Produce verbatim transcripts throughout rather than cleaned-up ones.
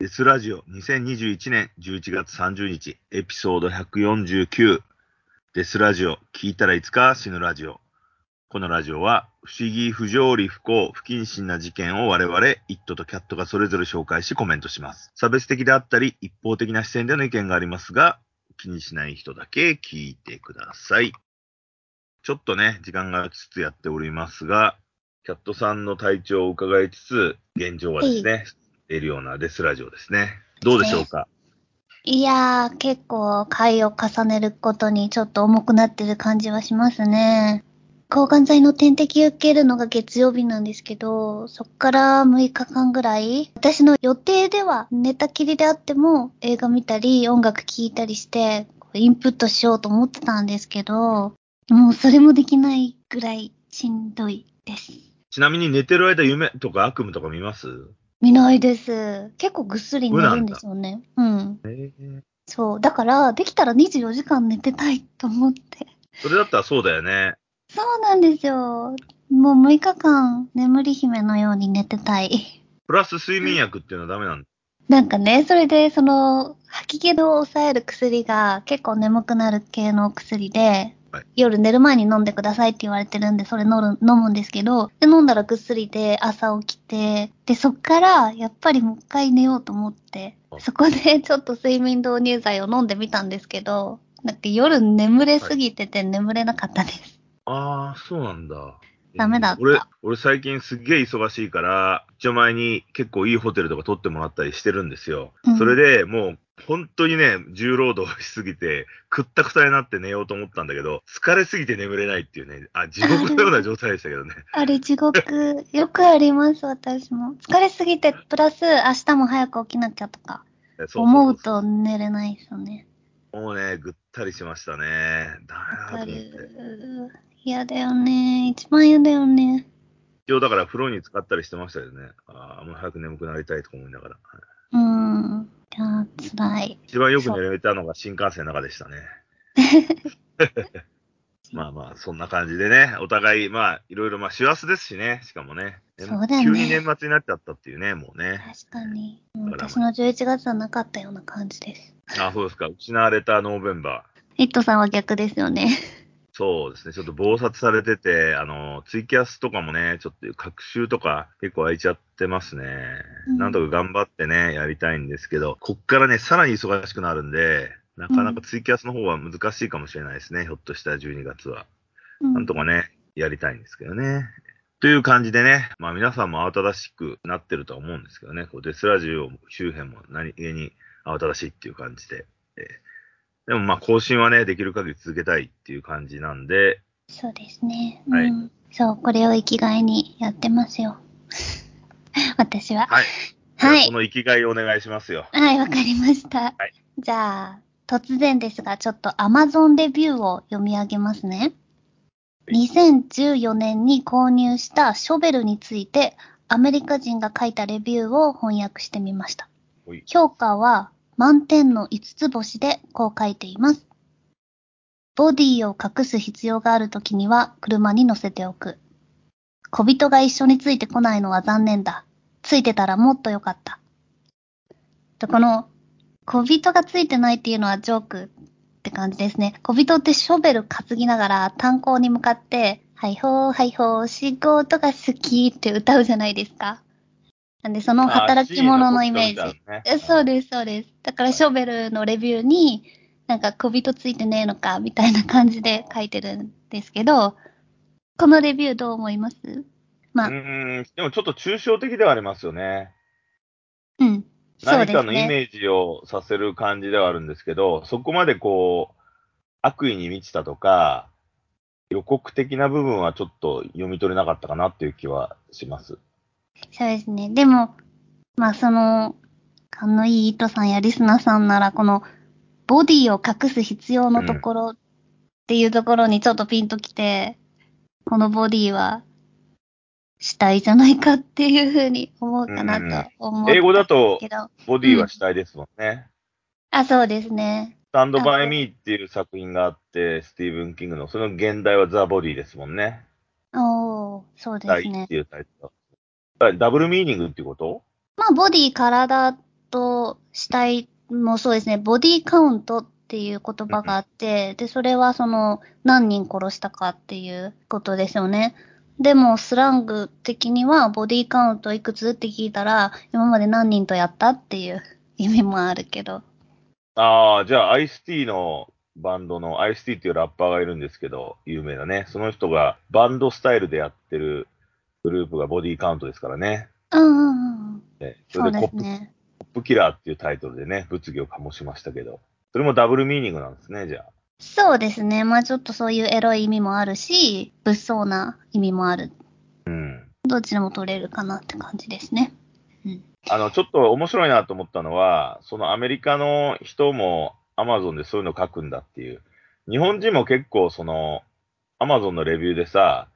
Sラジオにせんにじゅういちねんじゅういちがつさんじゅうにちエピソードひゃくよんじゅうきゅうデスラジオ聞いたらいつか死ぬラジオ。このラジオは不思議、不条理、不幸、不謹慎な事件を我々イットとキャットがそれぞれ紹介しコメントします。差別的であったり一方的な視点での意見がありますが、気にしない人だけ聞いてください。ちょっとね時間がつつやっておりますが、キャットさんの体調を伺いつつ現状はですね、いい得るようなデスラジオですね。どうでしょうか。いやー、結構回を重ねることにちょっと重くなってる感じはしますね。抗がん剤の点滴受けるのが月曜日なんですけど、そっからむいかかんぐらい私の予定では寝たきりであっても映画見たり音楽聴いたりしてインプットしようと思ってたんですけど、もうそれもできないぐらいしんどいです。ちなみに寝てる間夢とか悪夢とか見ます？見ないです。結構ぐっすり寝るんですよね。うん。えー、そう。だから、できたらにじゅうよじかん寝てたいと思って。それだったらそうだよね。そうなんですよ。もうむいかかん、眠り姫のように寝てたい。プラス睡眠薬っていうのはダメなんだ。なんかね、それで、その、吐き気を抑える薬が結構眠くなる系の薬で、はい、夜寝る前に飲んでくださいって言われてるんで、それ飲む、飲むんですけど、で飲んだらぐっすりで朝起きて、でそっからやっぱりもう一回寝ようと思って、そこでちょっと睡眠導入剤を飲んでみたんですけど、だって夜眠れすぎてて眠れなかったです、はい、あーそうなんだ。ダメだった。俺、俺最近すっげえ忙しいから、一応前に結構いいホテルとか取ってもらったりしてるんですよ。うん、それでもう本当にね、重労働しすぎて、くったくたになって寝ようと思ったんだけど、疲れすぎて眠れないっていうね、あ、地獄のような状態でしたけどね。あれ地獄、よくあります、私も。疲れすぎて、プラス明日も早く起きなきゃとか、思うと寝れないですよね。もうね、ぐったりしましたね。だめだと思って。嫌だよね。一番嫌だよね。一応だから風呂に浸かったりしてましたよね。ああ、もう早く眠くなりたいとか思いながら。うーん。あー、辛い。一番よく寝れたのが新幹線の中でしたね。まあまあ、そんな感じでね、お互い、まあ、いろいろ、まあ、師走ですしね、しかもね。そうだね。急に年末になっちゃったっていうね、もうね。確かに。うん、私のじゅういちがつはなかったような感じです。あ、そうですか。失われたノーベンバー。イットさんは逆ですよね。そうですね、ちょっと忙殺されてて、あのツイキャスとかもね、ちょっと隔週とか結構空いちゃってますね、うん、なんとか頑張ってねやりたいんですけど、こっからねさらに忙しくなるんで、なかなかツイキャスの方は難しいかもしれないですね、うん、ひょっとしたらじゅうにがつは、うん、なんとかねやりたいんですけどね、という感じでね、まあ皆さんも慌ただしくなってるとは思うんですけどね、こうデスラジオ周辺も何気に慌ただしいっていう感じで、えーでもまあ更新はねできる限り続けたいっていう感じなんで、そうですね、うん、はい、そう、これを生きがいにやってますよ。私は、はい、はい、この生きがいをお願いしますよ。はい、わかりました、はい、じゃあ突然ですがちょっと Amazon レビューを読み上げますね、はい、にせんじゅうよねんに購入したショベルについてアメリカ人が書いたレビューを翻訳してみました。評価は満点のいつつぼしでこう書いています。ボディを隠す必要があるときには車に乗せておく。小人が一緒についてこないのは残念だ。ついてたらもっとよかった。とこの小人がついてないっていうのはジョークって感じですね。小人ってショベル担ぎながら炭鉱に向かってはいほーはいほー仕事が好きって歌うじゃないですか。なんでその働き者のイメージ、ね、そうですそうです。だからショベルのレビューになんか小人ついてねえのかみたいな感じで書いてるんですけど、このレビューどう思います？まあ、うーん、でもちょっと抽象的ではありますよね。うん、そうですね。何かのイメージをさせる感じではあるんですけど、そこまでこう悪意に満ちたとか予告的な部分はちょっと読み取れなかったかなっていう気はします。そうですね。でも、まあその、勘のいいイットさんやリスナーさんなら、このボディを隠す必要のところっていうところにちょっとピンときて、うん、このボディは死体じゃないかっていうふうに思うかなと思うんですけど、うん。英語だと、ボディは死体ですもんね。うん、あ、そうですね。スタンドバイミーっていう作品があって、スティーブン・キングの、その現代はザ・ボディですもんね。おー、そうですね。ダブルミーニングっていうこと？まあボディ、体トしたいもそうですね、ボディカウントっていう言葉があって、で、それはその何人殺したかっていうことですよね。でもスラング的にはボディカウントいくつって聞いたら今まで何人とやったっていう意味もあるけど。ああ、じゃあアイスティーのバンドのアイスティーっていうラッパーがいるんですけど、有名なね。その人がバンドスタイルでやってるグループがボディカウントですからね。うんうんうん。ね、それでコップ、そうですね。コップキラーっていうタイトルでね、物議を醸しましたけど。それもダブルミーニングなんですね、じゃあ。そうですね。まあちょっとそういうエロい意味もあるし、物騒な意味もある。うん。どっちでも取れるかなって感じですね。うん。あの、ちょっと面白いなと思ったのは、そのアメリカの人も Amazon でそういうの書くんだっていう。日本人も結構その Amazon のレビューでさ、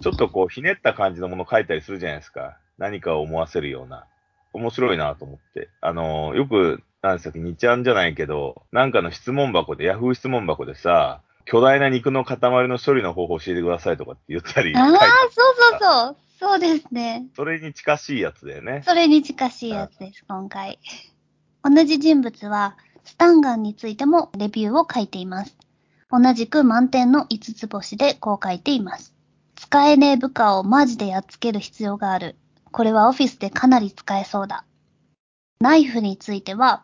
ちょっとこうひねった感じのもの書いたりするじゃないですか。何かを思わせるような。面白いなと思って。あの、よく、なんですか、にちゃんじゃないけど、なんかの質問箱で、ヤフー質問箱でさ、巨大な肉の塊の処理の方法を教えてくださいとかって言ったり。ああ、そうそうそう。そうですね。それに近しいやつだよね。それに近しいやつです、今回。同じ人物は、スタンガンについてもレビューを書いています。同じく満点のいつつ星でこう書いています。使えねえ部下をマジでやっつける必要がある。これはオフィスでかなり使えそうだ。ナイフについては、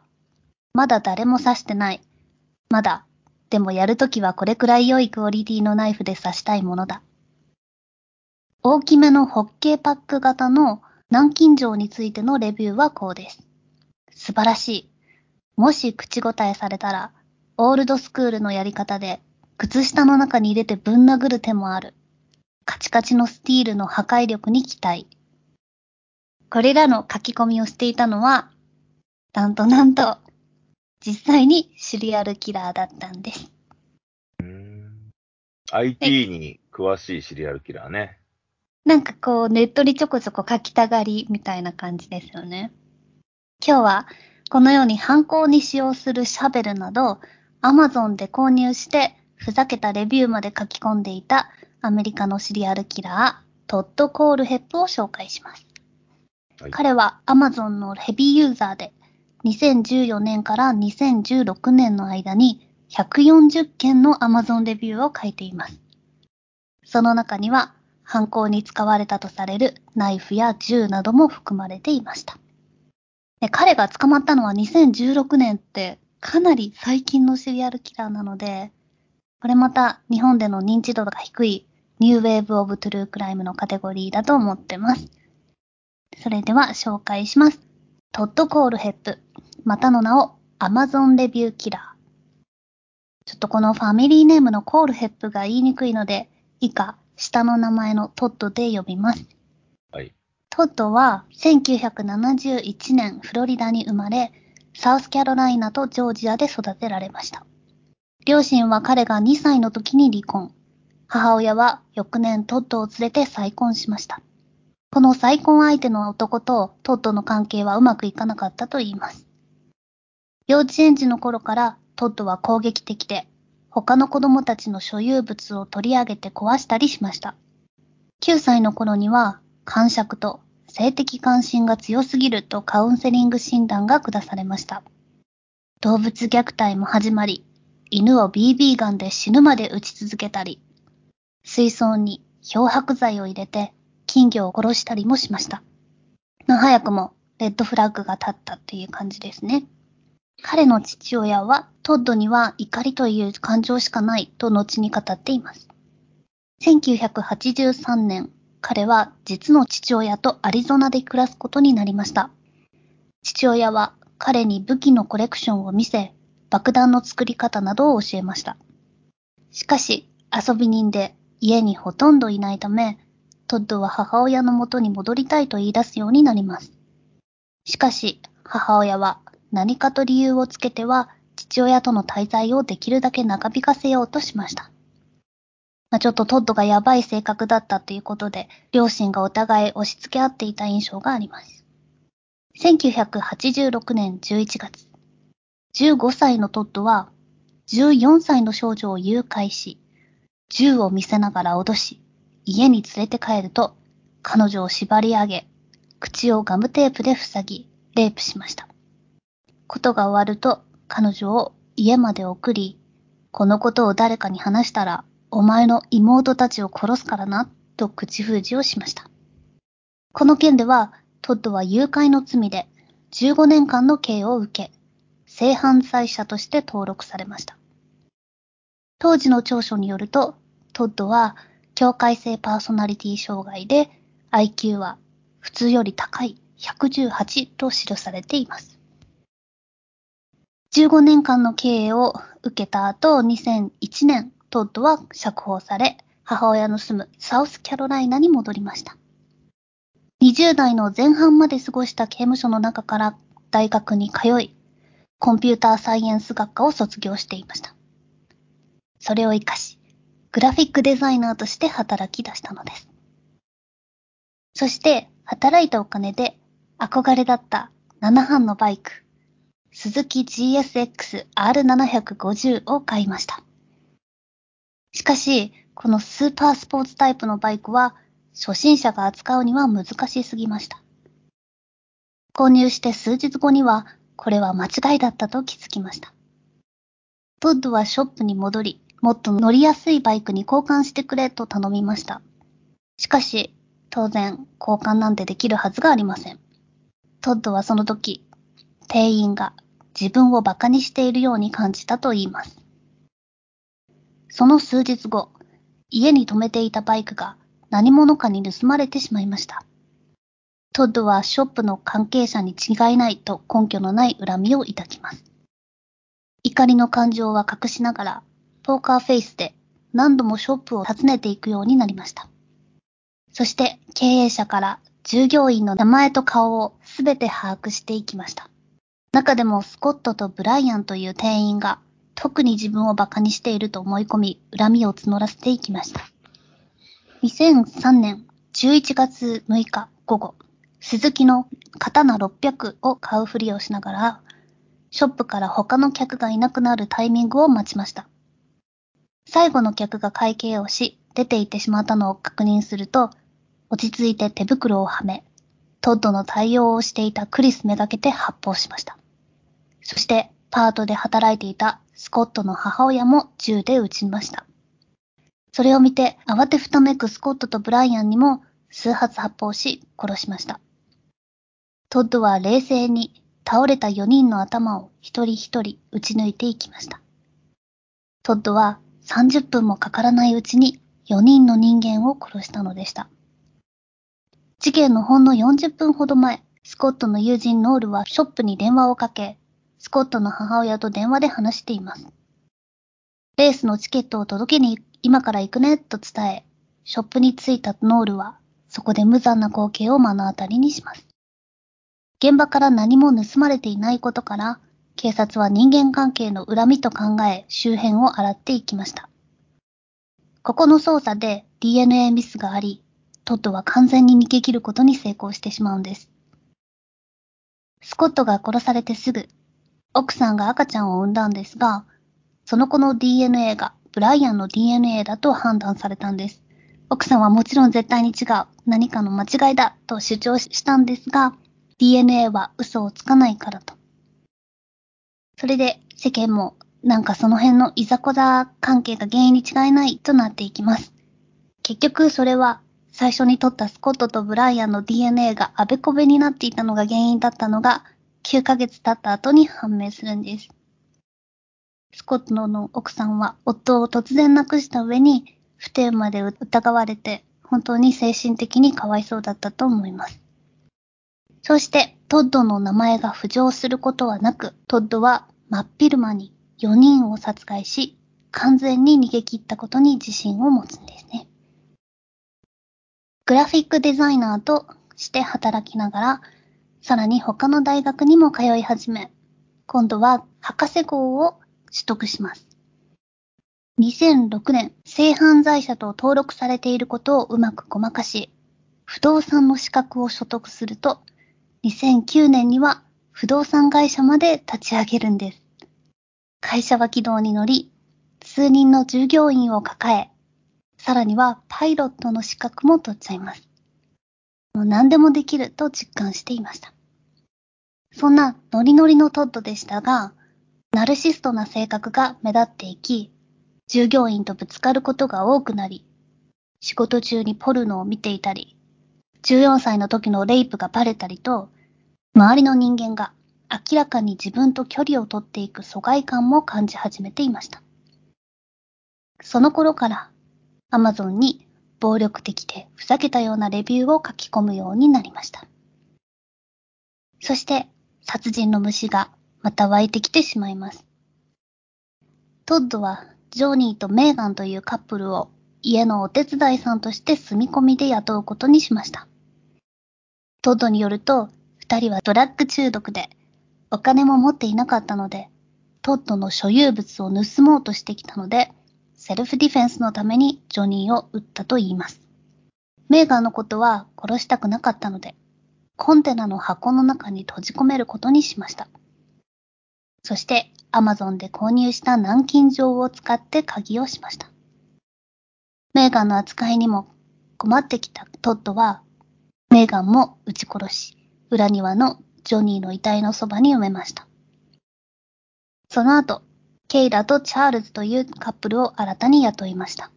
まだ誰も刺してない。まだ、でもやるときはこれくらい良いクオリティのナイフで刺したいものだ。大きめのホッケーパック型の南京錠についてのレビューはこうです。素晴らしい。もし口答えされたら、オールドスクールのやり方で、靴下の中に入れてぶん殴る手もある。カチカチのスティールの破壊力に期待。これらの書き込みをしていたのは、なんとなんと、実際にシリアルキラーだったんです。うーん。アイティー に詳しいシリアルキラーね。なんかこう、ネットにちょこちょこ書きたがりみたいな感じですよね。今日は、このように犯行に使用するシャベルなど、Amazon で購入して、ふざけたレビューまで書き込んでいた、アメリカのシリアルキラー、トッド・コールヘップを紹介します。はい、彼は Amazon のヘビーユーザーで、にせんじゅうよねんからにせんじゅうろくねんの間に、ひゃくよんじゅっけんの Amazon レビューを書いています。その中には、犯行に使われたとされるナイフや銃なども含まれていました。で、彼が捕まったのはにせんじゅうろくねんってかなり最近のシリアルキラーなので、これまた日本での認知度が低いニューウェーブオブトゥルークライムのカテゴリーだと思ってます。それでは紹介します。トッド・コールヘップ、またの名を Amazon レビューキラー。ちょっとこのファミリーネームのコールヘップが言いにくいので、以下、下の名前のトッドで呼びます。はい。トッドはせんきゅうひゃくななじゅういちねんフロリダに生まれ、サウスキャロライナとジョージアで育てられました。両親は彼がにさいの時に離婚。母親は翌年トッドを連れて再婚しました。この再婚相手の男とトッドの関係はうまくいかなかったといいます。幼稚園児の頃からトッドは攻撃的で、他の子供たちの所有物を取り上げて壊したりしました。きゅうさいの頃には、癇癪と性的関心が強すぎるとカウンセリング診断が下されました。動物虐待も始まり、犬を ビービー ガンで死ぬまで撃ち続けたり、水槽に漂白剤を入れて金魚を殺したりもしました。早くもレッドフラッグが立ったっていう感じですね。彼の父親はトッドには怒りという感情しかないと後に語っています。せんきゅうひゃくはちじゅうさんねん、彼は実の父親とアリゾナで暮らすことになりました。父親は彼に武器のコレクションを見せ、爆弾の作り方などを教えました。しかし遊び人で家にほとんどいないため、トッドは母親の元に戻りたいと言い出すようになります。しかし母親は、何かと理由をつけては父親との滞在をできるだけ長引かせようとしました。まあ、ちょっとトッドがやばい性格だったということで、両親がお互い押し付け合っていた印象があります。せんきゅうひゃくはちじゅうろくねんじゅういちがつ、じゅうごさいのトッドはじゅうよんさいの少女を誘拐し、銃を見せながら脅し、家に連れて帰ると彼女を縛り上げ、口をガムテープで塞ぎ、レイプしました。ことが終わると彼女を家まで送り、このことを誰かに話したらお前の妹たちを殺すからなと口封じをしました。この件ではトッドは誘拐の罪でじゅうごねんかんの刑を受け、性犯罪者として登録されました。当時の調書によると、トッドは境界性パーソナリティ障害で アイキュー は普通より高いひゃくじゅうはちと記されています。じゅうごねんかんの刑を受けた後、にせんいちねん、トッドは釈放され、母親の住むサウスキャロライナに戻りました。にじゅうだいの前半まで過ごした刑務所の中から大学に通い、コンピューターサイエンス学科を卒業していました。それを活かし、グラフィックデザイナーとして働き出したのです。そして、働いたお金で憧れだったななばんのバイク、スズキ ジーエスエックスアールななひゃくごじゅう を買いました。しかし、このスーパースポーツタイプのバイクは初心者が扱うには難しすぎました。購入して数日後にはこれは間違いだったと気づきました。トッドはショップに戻り、もっと乗りやすいバイクに交換してくれと頼みました。しかし、当然交換なんてできるはずがありません。トッドはその時、店員が自分をバカにしているように感じたと言います。その数日後、家に止めていたバイクが何者かに盗まれてしまいました。トッドはショップの関係者に違いないと根拠のない恨みを抱きます。怒りの感情は隠しながら、ポーカーフェイスで何度もショップを訪ねていくようになりました。そして経営者から従業員の名前と顔をすべて把握していきました。中でもスコットとブライアンという店員が特に自分をバカにしていると思い込み、恨みを募らせていきました。にせんさんねんじゅういちがつむいか午後、スズキの刀ろっぴゃくを買うふりをしながら、ショップから他の客がいなくなるタイミングを待ちました。最後の客が会計をし、出て行ってしまったのを確認すると、落ち着いて手袋をはめ、トッドの対応をしていたクリスめがけて発砲しました。そして、パートで働いていたスコットの母親も銃で撃ちました。それを見て、慌てふためくスコットとブライアンにも数発発砲し、殺しました。トッドは冷静に倒れたよにんの頭を一人一人撃ち抜いていきました。トッドはさんじゅっぷんもかからないうちによにんの人間を殺したのでした。事件のほんのよんじゅっぷんほど前、スコットの友人ノールはショップに電話をかけ、スコットの母親と電話で話しています。レースのチケットを届けに今から行くねと伝え、ショップに着いたノールはそこで無残な光景を目の当たりにします。現場から何も盗まれていないことから、警察は人間関係の恨みと考え周辺を洗っていきました。ここの捜査で ディーエヌエー ミスがあり、トッドは完全に逃げ切ることに成功してしまうんです。スコットが殺されてすぐ、奥さんが赤ちゃんを産んだんですが、その子の ディーエヌエー がブライアンの ディーエヌエー だと判断されたんです。奥さんはもちろん絶対に違う、何かの間違いだと主張したんですが、ディーエヌエー は嘘をつかないからと。それで世間もなんかその辺のいざこざ関係が原因に違いないとなっていきます。結局それは最初に取ったスコットとブライアンの ディーエヌエー があべこべになっていたのが原因だったのがきゅうかげつ経った後に判明するんです。スコットの奥さんは夫を突然亡くした上に不貞まで疑われて本当に精神的にかわいそうだったと思います。そしてトッドの名前が浮上することはなく、トッドは真っ昼間によにんを殺害し、完全に逃げ切ったことに自信を持つんですね。グラフィックデザイナーとして働きながら、さらに他の大学にも通い始め、今度は博士号を取得します。にせんろくねん、性犯罪者と登録されていることをうまくごまかし、不動産の資格を取得すると、にせんきゅうねんには不動産会社まで立ち上げるんです。会社は軌道に乗り、数人の従業員を抱え、さらにはパイロットの資格も取っちゃいます。もう何でもできると実感していました。そんなノリノリのトッドでしたが、ナルシストな性格が目立っていき、従業員とぶつかることが多くなり、仕事中にポルノを見ていたり、じゅうよんさいの時のレイプがバレたりと、周りの人間が明らかに自分と距離を取っていく疎外感も感じ始めていました。その頃から、Amazon に暴力的でふざけたようなレビューを書き込むようになりました。そして、殺人の虫がまた湧いてきてしまいます。トッドはジョニーとメーガンというカップルを家のお手伝いさんとして住み込みで雇うことにしました。トッドによると、二人はドラッグ中毒で、お金も持っていなかったので、トッドの所有物を盗もうとしてきたので、セルフディフェンスのためにジョニーを撃ったと言います。メーガンのことは殺したくなかったので、コンテナの箱の中に閉じ込めることにしました。そして、Amazon で購入した軟禁状を使って鍵をしました。メーガンの扱いにも困ってきたトッドは、メーガンも撃ち殺し、裏庭のジョニーの遺体のそばに埋めました。その後、ケイラとチャールズというカップルを新たに雇いました。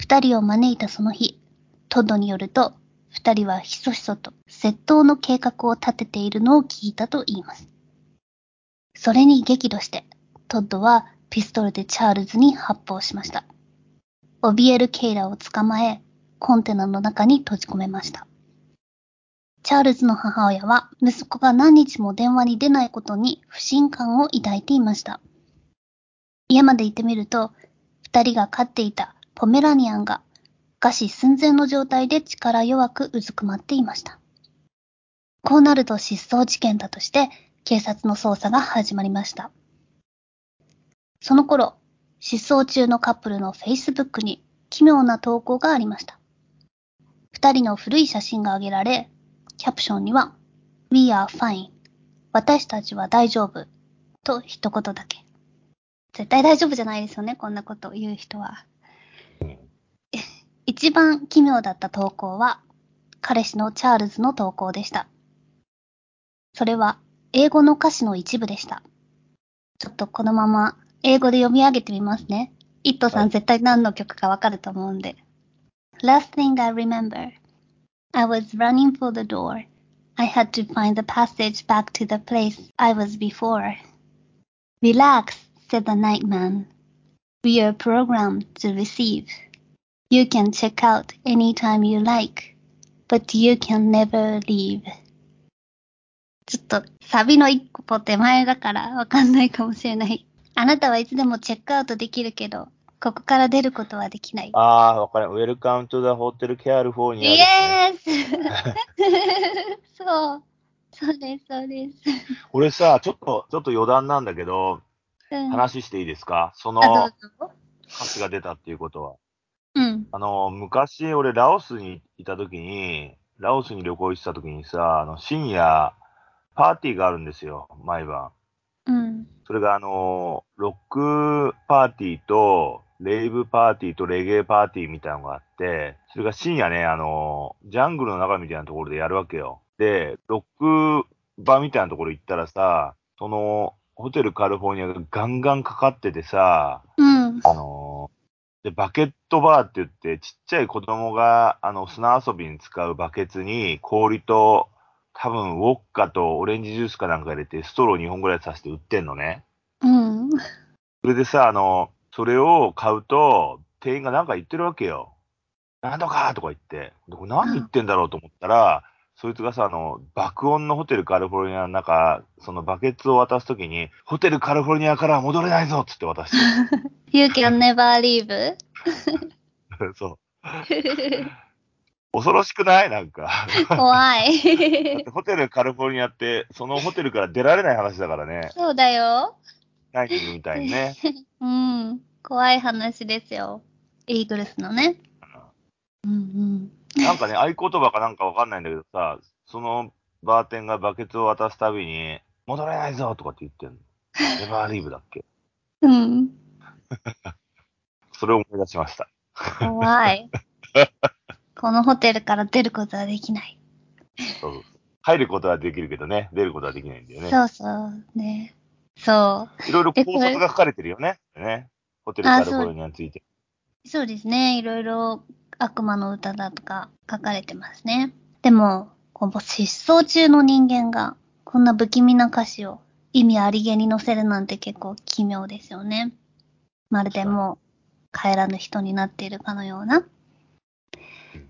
二人を招いたその日、トッドによると、二人はひそひそと窃盗の計画を立てているのを聞いたと言います。それに激怒して、トッドはピストルでチャールズに発砲しました。怯えるケイラを捕まえ、コンテナの中に閉じ込めました。チャールズの母親は息子が何日も電話に出ないことに不信感を抱いていました。家まで行ってみると、二人が飼っていたポメラニアンが餓死寸前の状態で力弱くうずくまっていました。こうなると失踪事件だとして警察の捜査が始まりました。その頃、失踪中のカップルの Facebook に奇妙な投稿がありました。二人の古い写真が挙げられ、キャプションには We are fine 私たちは大丈夫と一言だけ。絶対大丈夫じゃないですよね、こんなことを言う人は。一番奇妙だった投稿は彼氏のチャールズの投稿でした。それは英語の歌詞の一部でした。ちょっとこのまま英語で読み上げてみますね。イットさん絶対何の曲かわかると思うんで。 Last thing I remember I was running for the door. I had to find the passage back to the place I was before. Relax, said the nightman. We are programmed to receive. You can check out any time you like, but you can never leave. ちょっとサビの一歩手前だからわかんないかもしれない。あなたはいつでもチェックアウトできるけど、ここから出ることはできない。ああ、わかる。Welcome to the Hotel California。イエース。そう、そうです、そうです。俺さ、ちょっとちょっと余談なんだけど、うん、話していいですか？その歌詞が出たっていうことは。うん。あの昔俺ラオスにいた時に、ラオスに旅行した時にさ、あの深夜パーティーがあるんですよ、毎晩。うん。それがあのロックパーティーと。レイブパーティーとレゲエパーティーみたいなのがあって、それが深夜ね、あの、ジャングルの中みたいなところでやるわけよ。で、ロック場みたいなところ行ったらさ、その、ホテルカリフォルニアがガンガンかかっててさ、うん、あの、で、バケットバーって言って、ちっちゃい子供が、あの、砂遊びに使うバケツに氷と、多分ウォッカとオレンジジュースかなんか入れて、ストローにほんぐらいさせて売ってんのね。うん。それでさ、あの、それを買うと、店員がなんか言ってるわけよ。なんとかとか言って。で、これ何言ってんだろうと思ったら、うん、そいつがさ、あの、爆音のホテルカリフォルニアの中、そのバケツを渡すときに、ホテルカリフォルニアからは戻れないぞっつって渡して。You can never leave? そう。恐ろしくない？なんか。怖い。だってホテルカリフォルニアって、そのホテルから出られない話だからね。そうだよ。ナイキみたいにね。うん、怖い話ですよ。イーグルスのね。うんうん、なんかね、合言葉かなんかわかんないんだけどさ、そのバーテンがバケツを渡すたびに、戻れないぞとかって言ってんの。ネバーリーブだっけ。うん。それを思い出しました。怖い。このホテルから出ることはできない。そうそう入ることはできるけどね、出ることはできないんだよね。そうそうね。そう。いろいろ考察が書かれてるよね。ね、ホテルカリフォルニアについて。そうですね。いろいろ悪魔の歌だとか書かれてますね。でも、この失踪中の人間がこんな不気味な歌詞を意味ありげに載せるなんて結構奇妙ですよね。まるでもう帰らぬ人になっているかのような。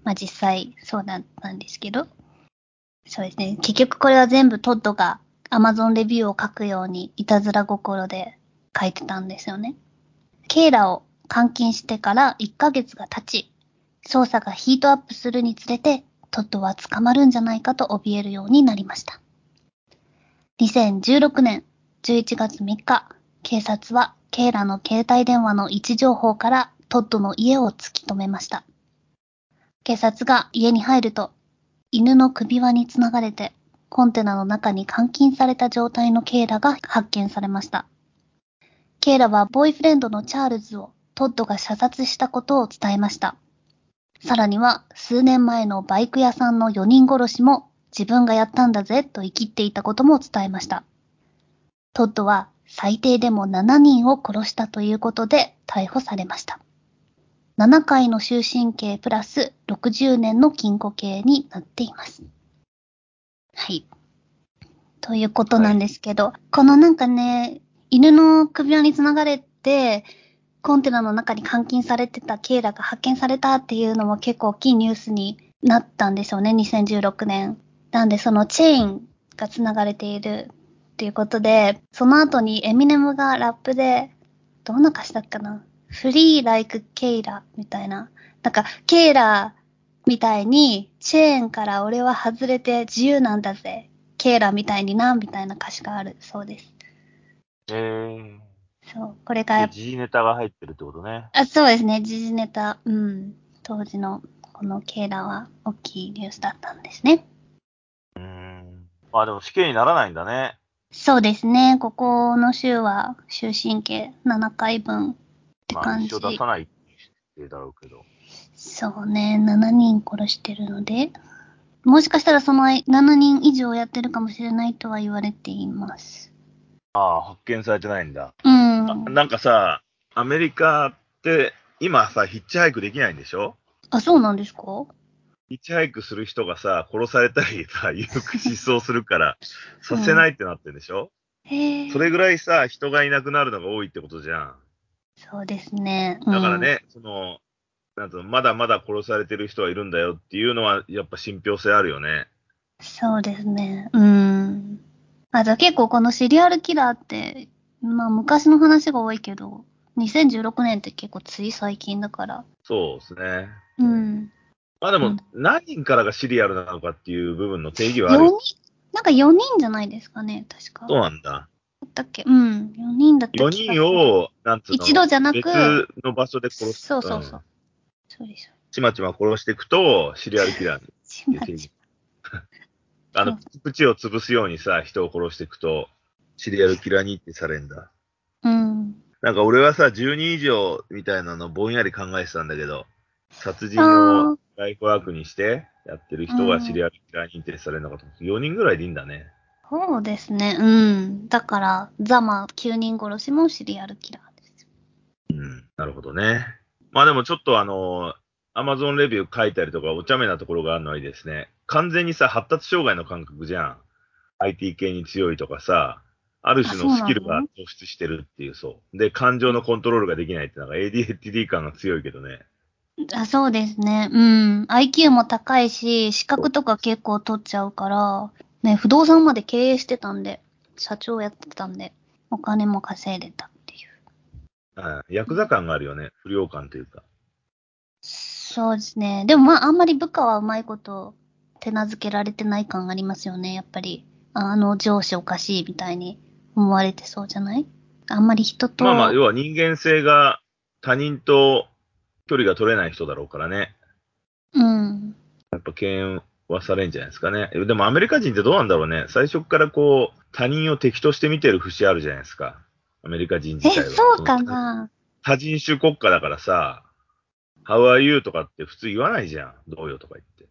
まあ実際そうだったんですけど。そうですね。結局これは全部トッドが Amazon レビューを書くようにいたずら心で書いてたんですよね。ケイラを監禁してからいっかげつが経ち、捜査がヒートアップするにつれてトッドは捕まるんじゃないかと怯えるようになりました。にせんじゅうろくねんじゅういちがつみっか、警察はケイラの携帯電話の位置情報からトッドの家を突き止めました。警察が家に入ると、犬の首輪につながれてコンテナの中に監禁された状態のケイラが発見されました。ケイラはボーイフレンドのチャールズをトッドが射殺したことを伝えました。さらには数年前のバイク屋さんのよにん殺しも自分がやったんだぜと言い切っていたことも伝えました。トッドは最低でもしちにんを殺したということで逮捕されました。ななかいの終身刑プラスろくじゅうねんの禁錮刑になっています。はい。ということなんですけど、はい、このなんかね、犬の首輪につながれて、コンテナの中に監禁されてたケイラが発見されたっていうのも結構大きいニュースになったんですよね、にせんじゅうろくねん。なんでそのチェーンがつながれているっていうことで、その後にエミネムがラップで、どんな歌詞だったかな、フリーライクケイラみたいな、なんかケイラみたいにチェーンから俺は外れて自由なんだぜ、ケイラみたいにな、みたいな歌詞があるそうです。へ、えー。そう、これが時事ネタが入ってるってことね。あ、そうですね、時事ネタ。うん、当時のこのケイラは大きいニュースだったんですね。うーん。あ、でも死刑にならないんだね。そうですね。ここの州は終身刑ななかいぶんって感じ。まあ一応出さないっていうだろうけど。そうね。しちにん殺してるので、もしかしたらそのしちにん以上やってるかもしれないとは言われています。ああ、発見されてないんだ。うん、なんかさ、アメリカって今さ、ヒッチハイクできないんでしょ？あ、そうなんですか？ヒッチハイクする人がさ、殺されたりさ、よく失踪するからさせないってなってるんでしょ？うん、へえ。それぐらいさ、人がいなくなるのが多いってことじゃん。そうですね。うん、だからね、そのなんとまだまだ殺されてる人はいるんだよっていうのはやっぱ信憑性あるよね。そうですね。うん。あと結構このシリアルキラーって。まあ昔の話が多いけど、にせんじゅうろくねんって結構つい最近だから。そうですね。うん。まあでも何人からがシリアルなのかっていう部分の定義はある。よにん、なんかよにんじゃないですかね、確か。そうなんだ。だっけ、うん、よにんだったっけ。よにんを、なんつうの、一度じゃなく、別の場所で殺す。そうそうそう。そうでしょ。ちまちま殺していくと、シリアルキラーに。ちまちま。あの、口を潰すようにさ、人を殺していくと、シリアルキラーにってされんだ。うん。なんか俺はさ、じゅうにんいじょうみたいなのぼんやり考えてたんだけど、殺人をライフワークにしてやってる人がシリアルキラーにってされるのかと思って、よにんぐらいでいいんだね。そうですね。うん。だから、ザマきゅうにん殺しもシリアルキラーです。うん。なるほどね。まあでもちょっとあの、Amazon レビュー書いたりとかお茶目なところがあるのはいいですね。完全にさ、発達障害の感覚じゃん。アイティー 系に強いとかさ。ある種のスキルが突出してるっていう、そう、ね、そう。で、感情のコントロールができないって、なんか エーディーエイチディー 感が強いけどね。あ、そうですね。うん。アイキュー も高いし、資格とか結構取っちゃうから、ね、不動産まで経営してたんで、社長やってたんで、お金も稼いでたっていう。ああ、ヤクザ感があるよね。不良感というか。そうですね。でもまあ、あんまり部下はうまいこと手なずけられてない感ありますよね。やっぱり、あの上司おかしいみたいに。思われてそうじゃない？あんまり人と。まあまあ、要は人間性が他人と距離が取れない人だろうからね。うん。やっぱ敬遠はされんじゃないですかね。でもアメリカ人ってどうなんだろうね。最初からこう、他人を敵として見てる節あるじゃないですか。アメリカ人自体は。え、そうかな？多人種国家だからさ、How are you とかって普通言わないじゃん。どうよとか言って。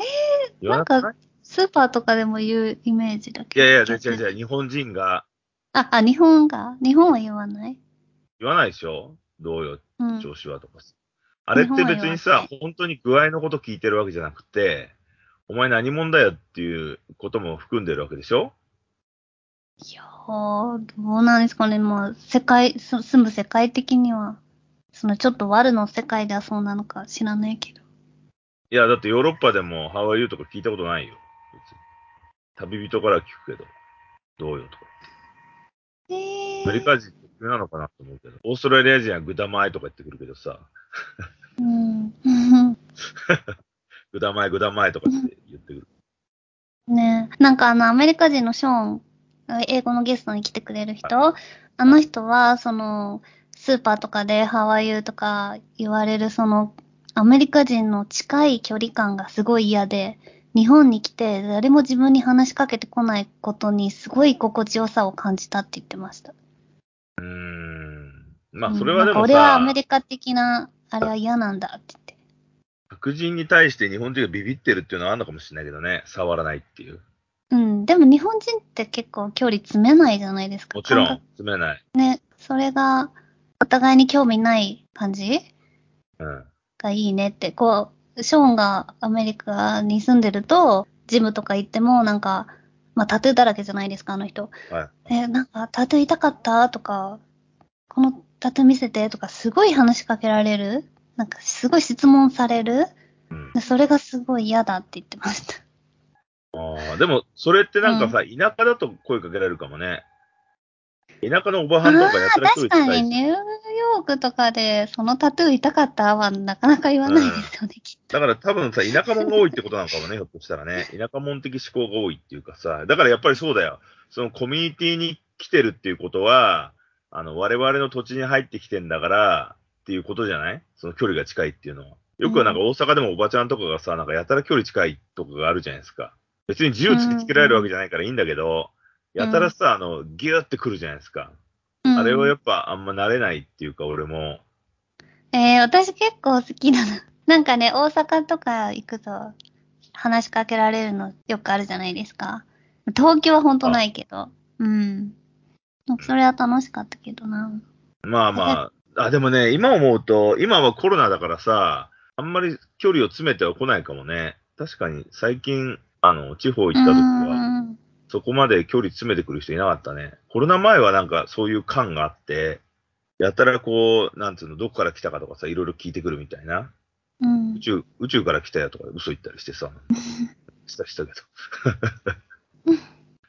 えー、言わなくない？なんか、スーパーとかでも言うイメージだけど。いやいや、違う違う、日本人が。あ、あ、日本が日本は言わない言わないでしょ、どうよ、調子はとか。うん、あれって別にさ、本当に具合のこと聞いてるわけじゃなくて、お前何者だよっていうことも含んでるわけでしょ。いやー、どうなんですかね。まあ、世界、住む世界的には、そのちょっとワルの世界ではそうなのか知らないけど。いや、だってヨーロッパでもハワイユーとか聞いたことないよ。旅人から聞くけど、どうよとか。えー、アメリカ人ってなのかなと思うけど、オーストラリア人はグダマイとか言ってくるけどさ。うん。グダマイグダマイとかって言ってくる。ねえ、なんかあのアメリカ人のショーン、英語のゲストに来てくれる人、はい、あの人はそのスーパーとかでハワイユーとか言われるそのアメリカ人の近い距離感がすごい嫌で、日本に来て誰も自分に話しかけてこないことにすごい心地よさを感じたって言ってました。うーん、まあそれはでもさ、うん、俺はアメリカ的なあれは嫌なんだって言って、白人に対して日本人がビビってるっていうのはあるのかもしれないけどね、触らないっていう。うん、でも日本人って結構距離詰めないじゃないですか。もちろん詰めない。ね、それがお互いに興味ない感じ、うん、がいいねって、こう、ショーンがアメリカに住んでると、ジムとか行ってもなんか、まあタトゥーだらけじゃないですか、あの人。はい。え、なんかタトゥー痛かったとか、このタトゥー見せてとか、すごい話しかけられる、なんかすごい質問される、うん、それがすごい嫌だって言ってました。あ、でもそれってなんかさ、うん、田舎だと声かけられるかもね。田舎のおばはんとかやったら一人で。確かにニューヨークとかでそのタトゥー痛かったはなかなか言わないですよね、うん、きっと。だから多分さ、田舎者が多いってことなのかもね、ひょっとしたらね。田舎者的思考が多いっていうかさ、だからやっぱりそうだよ。そのコミュニティに来てるっていうことは、あの我々の土地に入ってきてんだからっていうことじゃない？その距離が近いっていうのは。よくなんか大阪でもおばちゃんとかがさ、なんかやたら距離近いとかがあるじゃないですか。別に自由突きつけられるわけじゃないからいいんだけど、うん、やたらさ、あの、ギューってくるじゃないですか。うん、あれはやっぱあんま慣れないっていうか、俺も。えー、私結構好きなの。なんかね、大阪とか行くと話しかけられるのよくあるじゃないですか。東京はほんとないけど。うん。それは楽しかったけどな。まあまあ、あ、でもね、今思うと、今はコロナだからさ、あんまり距離を詰めては来ないかもね。確かに最近、あの、地方行った時は、そこまで距離詰めてくる人いなかったね。コロナ前はなんかそういう感があって、やたらこう、なんつうの、どこから来たかとかさ、いろいろ聞いてくるみたいな。うん、宇宙、宇宙から来たよとか嘘言ったりしてさ、したしたけど。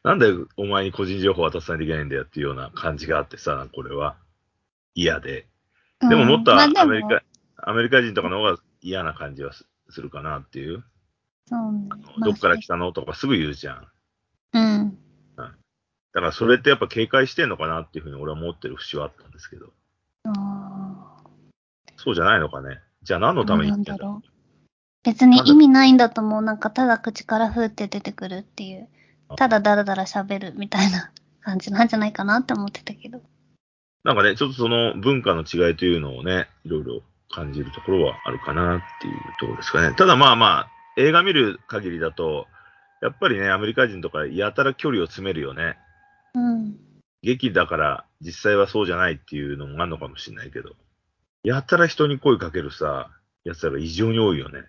なんでお前に個人情報渡さないといけないんだよっていうような感じがあってさ、これは嫌で。でももっとアメリカ、うん、まあ、アメリカ人とかの方が嫌な感じはするかなっていう。そうね、どっから来たのとかすぐ言うじゃん。うん。うん、だからそれってやっぱ警戒してんのかなっていうふうに俺は思ってる節はあったんですけど。ああ。そうじゃないのかね。じゃあ何のために言ってんだろう。別に意味ないんだと思う。なんかただ口からふーって出てくるっていう。ただだらだら喋るみたいな感じなんじゃないかなって思ってたけど。なんかね、ちょっとその文化の違いというのをね、いろいろ感じるところはあるかなっていうところですかね。ただまあまあ、映画見る限りだと、やっぱりね、アメリカ人とかやたら距離を詰めるよね。うん。劇だから実際はそうじゃないっていうのもあるのかもしれないけど、やたら人に声かけるさ、やつらが異常に多いよね。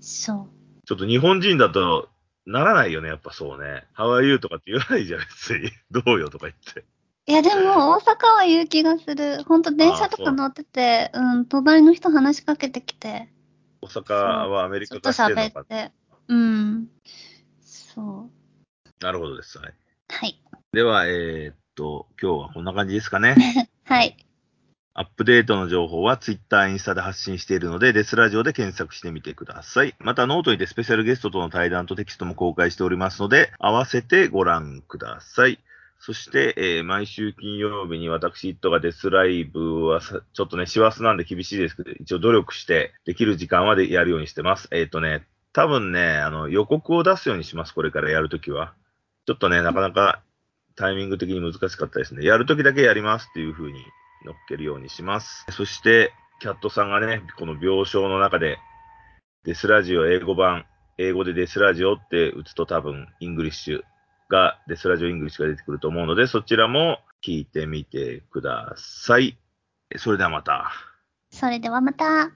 そう。ちょっと日本人だとならないよね、やっぱそうね。How are you とかって言わないじゃん、別に。どうよとか言って。いや、でも大阪は言う気がする。ほんと電車とか乗ってて、うん、隣の人話しかけてきて。大阪はアメリカから来てるのかって。うん。そう。なるほどです。はい。はい、では、えー、っと、今日はこんな感じですかね。はい。アップデートの情報は Twitter、インスタで発信しているので、デスラジオで検索してみてください。また、ノートにてスペシャルゲストとの対談とテキストも公開しておりますので、合わせてご覧ください。そして、えー、毎週金曜日に私、イットがデスライブはさ、ちょっとね、師走なんで厳しいですけど、一応努力して、できる時間はでやるようにしてます。えっとね、多分ね、あの、予告を出すようにします、これからやるときは。ちょっとね、なかなかタイミング的に難しかったですね。やるときだけやりますっていう風に乗っけるようにします。そして、キャットさんがね、この病床の中で、デスラジオ英語版、英語でデスラジオって打つと多分イングリッシュが、デスラジオイングリッシュが出てくると思うので、そちらも聞いてみてください。それではまた。それではまた。